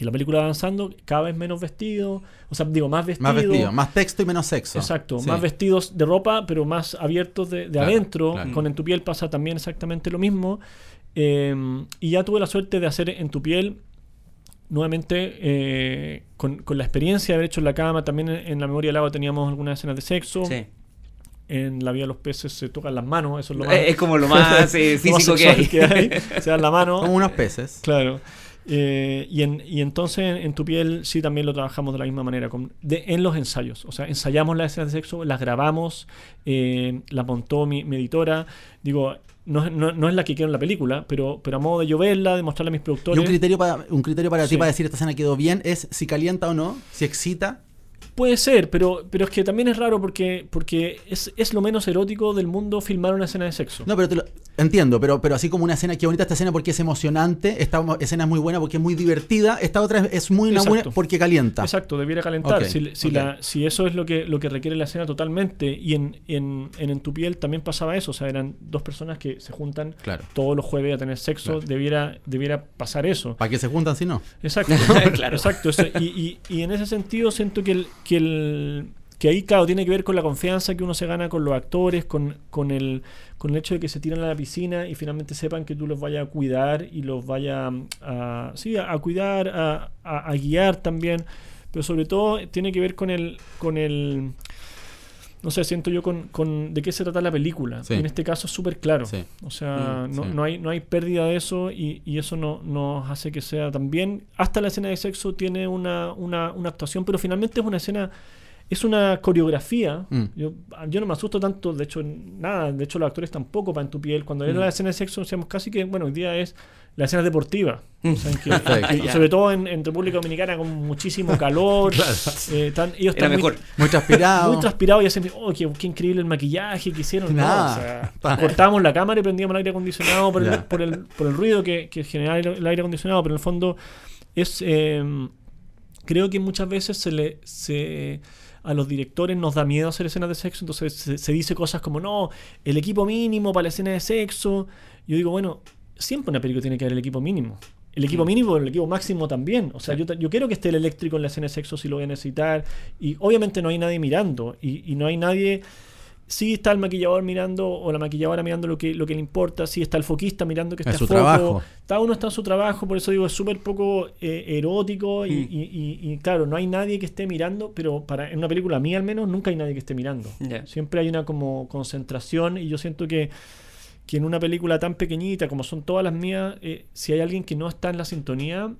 Y la película avanzando, cada vez menos vestido, o sea, digo, más vestido. Más vestido, más texto y menos sexo. Exacto, sí. más vestidos de ropa, pero más abiertos de, de claro, adentro. Claro. Con En tu piel pasa también exactamente lo mismo. Eh, y ya tuve la suerte de hacer En tu piel, nuevamente, eh, con, con la experiencia de haber hecho En la cama, también en, en La memoria del agua teníamos algunas escenas de sexo. Sí. En La vida de los peces se tocan las manos, eso es lo más... Es como lo más eh, físico que hay. que hay. Se dan la mano. Como unos peces. Claro. Eh, y, en, y entonces en, en tu piel sí también lo trabajamos de la misma manera con, de, en los ensayos, o sea, ensayamos las escenas de sexo, las grabamos, eh, las montó mi, mi editora, digo, no, no, no es la que quiero en la película, pero, pero a modo de yo verla, de mostrarla a mis productores. Y un criterio para, un criterio para sí. ti para decir esta escena quedó bien es si calienta o no, si excita. Puede ser, pero, pero es que también es raro porque, porque es, es lo menos erótico del mundo filmar una escena de sexo. No, pero te lo, entiendo, pero, pero así como una escena, qué bonita esta escena porque es emocionante, esta escena es muy buena porque es muy divertida, esta otra es, es muy buena porque calienta. Exacto, debiera calentar, okay, si, si, okay. La, si eso es lo que, lo que requiere la escena totalmente. Y en, en, en, en tu piel también pasaba eso, o sea, eran dos personas que se juntan claro. todos los jueves a tener sexo, claro. debiera, debiera pasar eso. ¿Para qué se juntan si no? Exacto, claro. exacto eso, y, y, y en ese sentido siento que el que el que ahí, claro, tiene que ver con la confianza que uno se gana con los actores, con, con, el, con el hecho de que se tiran a la piscina y finalmente sepan que tú los vayas a cuidar y los vayas a, a, sí, a, a cuidar, a, a, a guiar también. pero sobre todo tiene que ver con el, con el no sé, siento yo con, con de qué se trata la película. Sí. En este caso es súper claro. Sí. O sea, mm, no, sí. no hay no hay pérdida de eso, y, y eso no, nos hace que sea también. Hasta la escena de sexo tiene una, una, una actuación, pero finalmente es una escena, es una coreografía. Mm. Yo, yo no me asusto tanto, de hecho, nada. De hecho, los actores tampoco, para En tu piel. Cuando mm. era la escena de sexo, decíamos casi que, bueno, hoy día es la escena deportiva. Mm. O sea, en que, y, sobre todo en, en República Dominicana, con muchísimo calor. Claro. Eh, tan, ellos era están mejor. Muy, muy transpirados. Muy transpirados, y hacen, oh, qué, qué increíble el maquillaje que hicieron. Nada. No, o sea, cortábamos la cámara y prendíamos el aire acondicionado por el, yeah. por el, por el ruido que, que generaba el, el aire acondicionado. Pero en el fondo, es eh, creo que muchas veces se le. Se, a los directores nos da miedo hacer escenas de sexo, entonces se, se dice cosas como, no, el equipo mínimo para la escena de sexo. Yo digo, bueno, siempre una película tiene que haber el equipo mínimo. El equipo mínimo, pero el equipo máximo también. O sea, sí. yo, yo quiero que esté el eléctrico en la escena de sexo si lo voy a necesitar. Y obviamente no hay nadie mirando. Y, y no hay nadie... Sí está el maquillador mirando, o la maquilladora mirando lo que, lo que le importa. Sí está el foquista mirando que está en su foco. Trabajo. Cada uno está en su trabajo, por eso digo, es súper poco eh, erótico. Y, mm. y, y, y claro, no hay nadie que esté mirando, pero para, en una película mía al menos nunca hay nadie que esté mirando. Yeah. Siempre hay una como concentración, y yo siento que, que en una película tan pequeñita como son todas las mías, eh, si hay alguien que no está en la sintonía,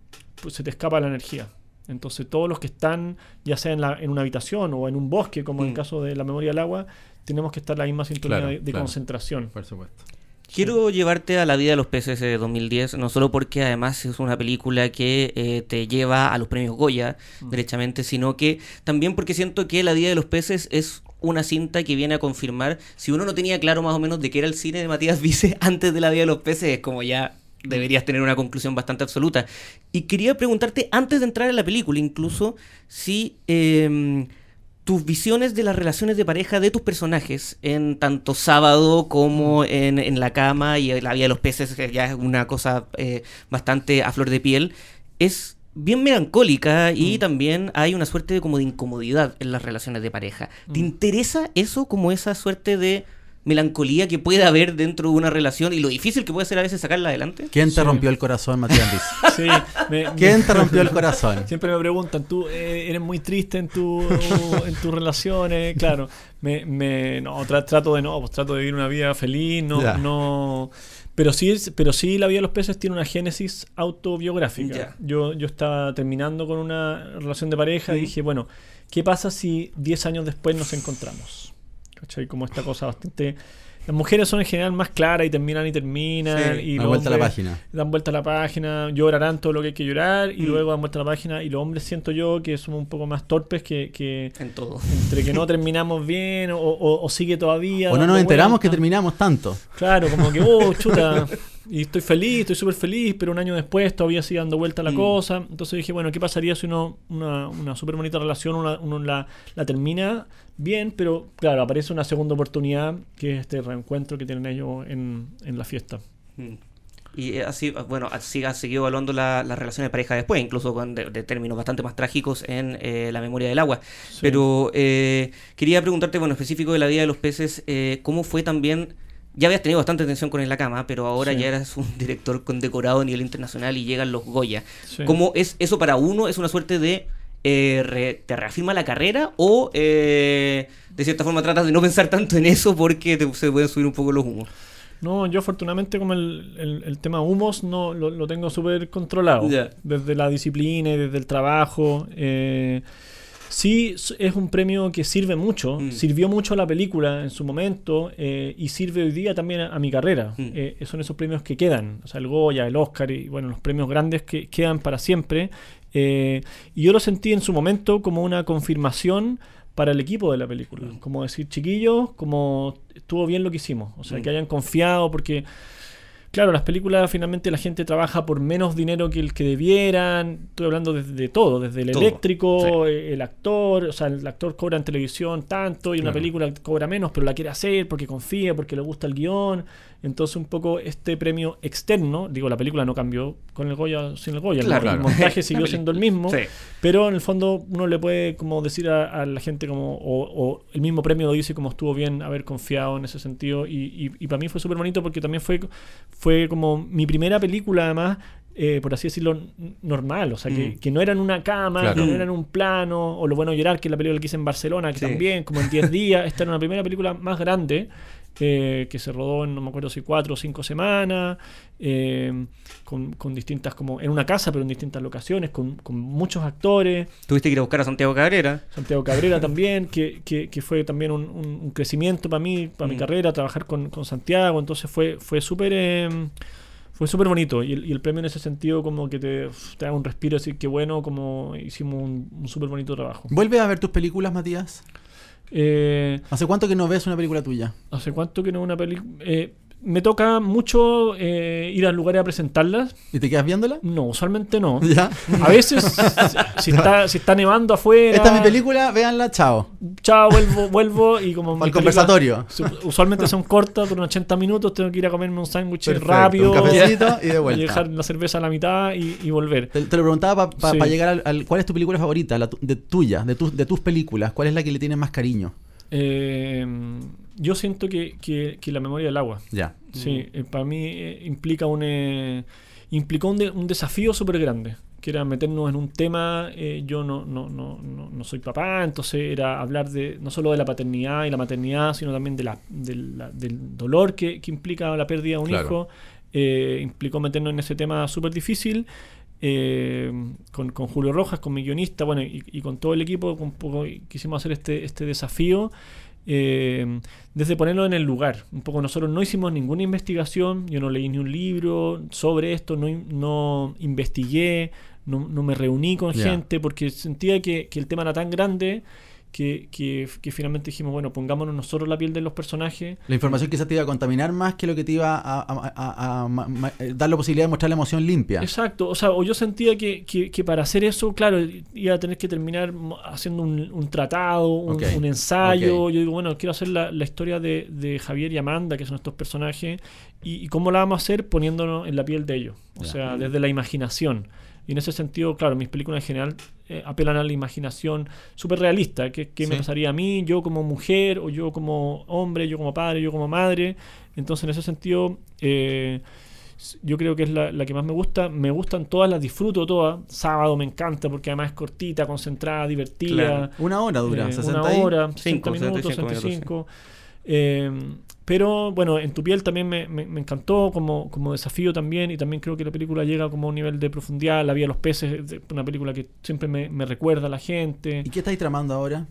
pues se te escapa la energía. Entonces todos los que están, ya sea en, la, en una habitación o en un bosque, como mm. en el caso de La memoria del agua, tenemos que estar en la misma sintonía, claro, de, de claro. concentración. Por supuesto. Quiero sí. llevarte a La vida de los peces de dos mil diez, no solo porque además es una película que eh, te lleva a los premios Goya, mm. derechamente, sino que también porque siento que La vida de los peces es una cinta que viene a confirmar, si uno no tenía claro más o menos de qué era el cine de Matías Bize antes de La vida de los peces, es como ya... deberías tener una conclusión bastante absoluta. Y quería preguntarte, antes de entrar en la película incluso, si eh, tus visiones de las relaciones de pareja de tus personajes, en tanto Sábado como en, en La cama y La vida de los peces, que ya es una cosa eh, bastante a flor de piel, es bien melancólica, y mm. también hay una suerte de, como de incomodidad en las relaciones de pareja. Mm. ¿Te interesa eso, como esa suerte de... melancolía que puede haber dentro de una relación y lo difícil que puede ser a veces sacarla adelante? ¿Quién te sí. rompió el corazón, Matías Bize? Sí, me, ¿Quién me, te rompió el corazón? Siempre me preguntan, tú eh, eres muy triste en tu en tus relaciones, claro. Me, me no tra, trato de no, pues trato de vivir una vida feliz, no ya. no pero sí pero sí La vida de los peces tiene una génesis autobiográfica. Ya. Yo yo estaba terminando con una relación de pareja, ¿sí? Y dije, bueno, ¿qué pasa si diez años después nos encontramos? ¿Cachai? Como esta cosa bastante... Las mujeres son en general más claras y terminan y terminan. Sí, y dan vuelta hombres, a la página. Dan vuelta a la página, llorarán todo lo que hay que llorar y mm. luego dan vuelta a la página. Y los hombres, siento yo, que somos un poco más torpes que... que en todo. Entre que no terminamos bien o, o, o sigue todavía... O no nos enteramos que terminamos tanto. Claro, como que, oh, chuta... Y estoy feliz, estoy súper feliz, pero un año después todavía sigue dando vuelta la mm. cosa. Entonces dije, bueno, ¿qué pasaría si uno una, una súper bonita relación, una, uno la, la termina bien, pero claro, aparece una segunda oportunidad, que es este reencuentro que tienen ellos en, en la fiesta? Mm. Y así, bueno, así ha seguido evaluando la, la relación de pareja después, incluso con de, de términos bastante más trágicos en eh, La memoria del agua. Sí. Pero eh, quería preguntarte, bueno, específico de La vida de los peces, eh, ¿cómo fue también... Ya habías tenido bastante atención con En la cama, pero ahora sí. ya eras un director condecorado a nivel internacional y llegan los Goya. Sí. ¿Cómo es eso para uno? ¿Es una suerte de... Eh, re, te reafirma la carrera? ¿O eh, de cierta forma tratas de no pensar tanto en eso porque te, se pueden subir un poco los humos? No, yo afortunadamente como el, el, el tema humos no lo, lo tengo súper controlado. Yeah. Desde la disciplina y desde el trabajo... Eh, Sí, es un premio que sirve mucho, mm. sirvió mucho a la película en su momento eh, y sirve hoy día también a, a mi carrera. Mm. Eh, son esos premios que quedan, o sea, el Goya, el Oscar y bueno, los premios grandes que quedan para siempre. Eh, y yo lo sentí en su momento como una confirmación para el equipo de la película, mm. como decir, chiquillos, como estuvo bien lo que hicimos, o sea, mm. que hayan confiado porque... Claro, las películas finalmente la gente trabaja por menos dinero que el que debieran. Estoy hablando desde de todo, desde el todo. eléctrico, sí. el actor, o sea, el actor cobra en televisión tanto y una claro. película cobra menos, pero la quiere hacer porque confía, porque le gusta el guión. Entonces un poco este premio externo, digo, la película no cambió con el Goya, sin el Goya, claro, el, claro. el montaje siguió siendo el mismo, sí. pero en el fondo uno le puede como decir a, a la gente como o, o el mismo premio lo dice como estuvo bien haber confiado en ese sentido y, y, y para mí fue súper bonito porque también fue... Fue como mi primera película, además, eh, por así decirlo, normal, o sea, mm. que, que no eran una cama, claro. que no eran un plano, o Lo bueno llorar, que es la película que hice en Barcelona, que sí. también, como en diez días, esta era una primera película más grande, eh, que se rodó en, no me acuerdo si cuatro o cinco semanas, eh, con, con distintas, como en una casa, pero en distintas locaciones, con, con muchos actores. Tuviste que ir a buscar a Santiago Cabrera. Santiago Cabrera también, que, que, que fue también un, un, un crecimiento para mí, para mm. mi carrera, trabajar con, con Santiago, entonces fue, fue súper... Eh, Fue súper bonito y el, y el premio en ese sentido como que te, te da un respiro, así que bueno, como hicimos un, un súper bonito trabajo. ¿Vuelves a ver tus películas, Matías? Eh, ¿Hace cuánto que no ves una película tuya? ¿Hace cuánto que no una película? Eh, me toca mucho eh, ir a lugares a presentarlas. ¿Y te quedas viéndola? No, usualmente no. ¿Ya? A veces, si, está, si está nevando afuera... Esta es mi película, véanla, chao. Chao, vuelvo, vuelvo y como... Al conversatorio. Usualmente son cortas, duran ochenta minutos, tengo que ir a comerme un sándwich rápido. Un cafecito y de vuelta. Y dejar la cerveza a la mitad y, y volver. Te, te lo preguntaba para pa, sí. pa llegar al, al... ¿Cuál es tu película favorita? La tu, de tuya, de, tu, de tus películas. ¿Cuál es la que le tienes más cariño? Eh... Yo siento que, que, que La memoria del agua. Ya. Yeah. Sí, eh, para mí eh, implica un eh, implicó un, de, un desafío súper grande, que era meternos en un tema. Eh, yo no, no, no, no, no soy papá, entonces era hablar de no solo de la paternidad y la maternidad, sino también de la, de la, del dolor que, que implica la pérdida de un claro. hijo. Eh, implicó meternos en ese tema súper difícil. Eh, con, con Julio Rojas, con mi guionista, bueno, y, y con todo el equipo, un poco quisimos hacer este, este desafío. Eh, desde ponerlo en el lugar un poco. Nosotros no hicimos ninguna investigación, yo no leí ni un libro sobre esto, no, no investigué, no, no me reuní con yeah. gente, porque sentía que, que el tema era tan grande que, que, que finalmente dijimos, bueno, pongámonos nosotros la piel de los personajes. La información quizás te iba a contaminar más que lo que te iba a, a, a, a, a dar la posibilidad de mostrar la emoción limpia. Exacto, o sea, o yo sentía que, que, que para hacer eso, claro, iba a tener que terminar haciendo un, un tratado, un, okay. un ensayo. Okay. Yo digo, bueno, quiero hacer la, la historia de, de Javier y Amanda, que son estos personajes, y, y cómo la vamos a hacer poniéndonos en la piel de ellos, o yeah. sea, desde la imaginación. Y en ese sentido, claro, mis películas en general eh, apelan a la imaginación súper realista. ¿Qué sí. me pasaría a mí, yo como mujer, o yo como hombre, yo como padre, yo como madre? Entonces, en ese sentido, eh, yo creo que es la, la que más me gusta. Me gustan todas, las disfruto todas. Sábado me encanta porque además es cortita, concentrada, divertida. Claro. Una hora dura, eh, sesenta una hora, sesenta minutos, sesenta y cinco. Eh, pero bueno, En tu piel también me, me, me encantó como, como desafío también, y también creo que la película llega como a un nivel de profundidad. La vida de los peces es una película que siempre me, me recuerda a la gente. ¿Y qué estáis tramando ahora?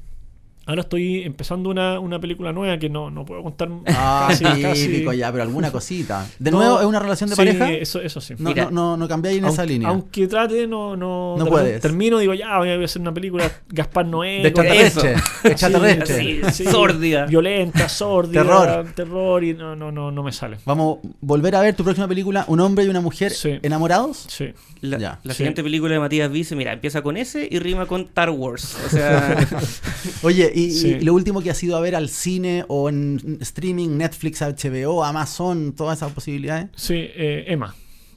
Ahora estoy empezando una, una película nueva que no, no puedo contar. Ah, casi, sí, casi. Rico, ya, pero alguna cosita. De no, nuevo, ¿es una relación de sí, pareja? Eso, eso sí. No, no, no, no cambiáis en aunque, esa línea. Aunque trate, no, no, no puedes. Termino, digo, ya, voy a hacer una película Gaspar Noé. De extraterrestre. De extraterrestre. Sí, sí, sí, sórdida. Violenta, sórdida. Terror. Terror y no, no, no, no me sale. Vamos a volver a ver tu próxima película, un hombre y una mujer sí. enamorados. Sí. La, ya. la sí. siguiente película de Matías Bize, mira, empieza con S y rima con Star Wars. O sea. Oye, Y, sí. y lo último que has ido a ver al cine o en streaming, Netflix, H B O, Amazon, todas esas posibilidades. Sí, eh, Emma.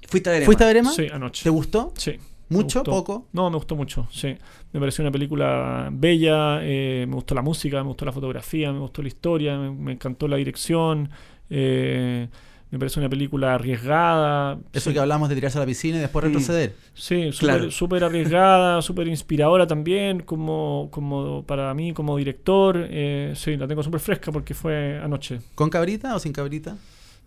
¿Fuiste a ver Emma? ¿Fuiste a ver Emma? Sí, anoche. ¿Te gustó? Sí. ¿Mucho? ¿Poco? No, me gustó mucho, sí. Me pareció una película bella, eh, me gustó la música, me gustó la fotografía, me gustó la historia, me, me encantó la dirección, eh... Me parece una película arriesgada. Eso sí. que hablamos de tirarse a la piscina y después retroceder. Sí, súper claro. arriesgada, súper inspiradora también, como, como para mí, como director. Eh, sí, la tengo súper fresca porque fue anoche. ¿Con cabrita o sin cabrita?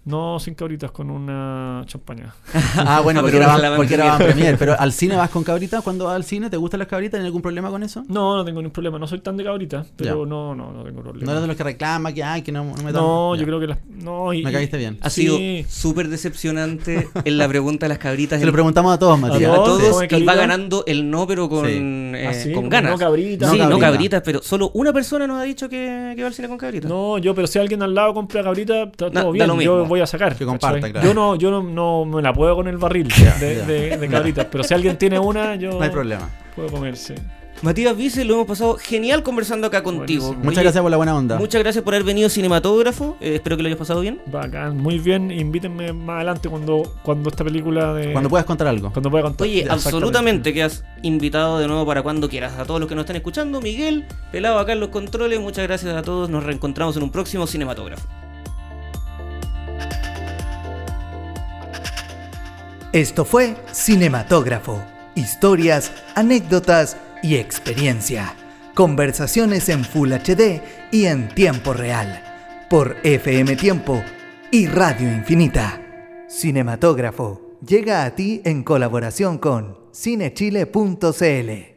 No, sin cabritas, con una champaña. Ah, bueno, porque era porque era premier. Pero al cine vas con cabritas. ¿Cuándo vas al cine? ¿Te gustan las cabritas? ¿Tienes algún problema con eso? No, no tengo ningún problema. No soy tan de cabritas, pero ya. no, no, no tengo problema. No eres de los que reclama que ay, que no, no me tomo. No, ya. yo creo que las no. Y, me caíste bien. Ha sido sí. súper decepcionante en la pregunta de las cabritas. Se lo preguntamos a todos, Matías. A todos, a todos y va ganando el no, pero con, sí. eh, ah, sí, con ganas. No cabritas. Sí, no cabritas, no cabrita, pero solo una persona nos ha dicho que, que va al cine con cabritas. No, yo, pero si alguien al lado compra cabrita, está todo no, bien. Da lo mismo. Yo, voy a sacar. Que comparta, claro. Yo no, yo no, no me la puedo con el barril yeah, de, yeah. de, de cabritas, pero si alguien tiene una, yo no hay problema. Puedo comerse. Matías Bize, lo hemos pasado genial conversando acá contigo. Buenísimo. Muchas Oye, gracias por la buena onda. Muchas gracias por haber venido, cinematógrafo. Eh, espero que lo hayas pasado bien. Bacán, muy bien. Invítenme más adelante cuando, cuando esta película de... Cuando puedas contar algo. Cuando pueda contar. Oye, absolutamente quedas invitado de nuevo para cuando quieras. A todos los que nos están escuchando, Miguel, Pelado acá en los controles. Muchas gracias a todos. Nos reencontramos en un próximo cinematógrafo. Esto fue Cinematógrafo. Historias, anécdotas y experiencia. Conversaciones en Full H D y en tiempo real. Por F M Tiempo y Radio Infinita. Cinematógrafo llega a ti en colaboración con cinechile punto c l.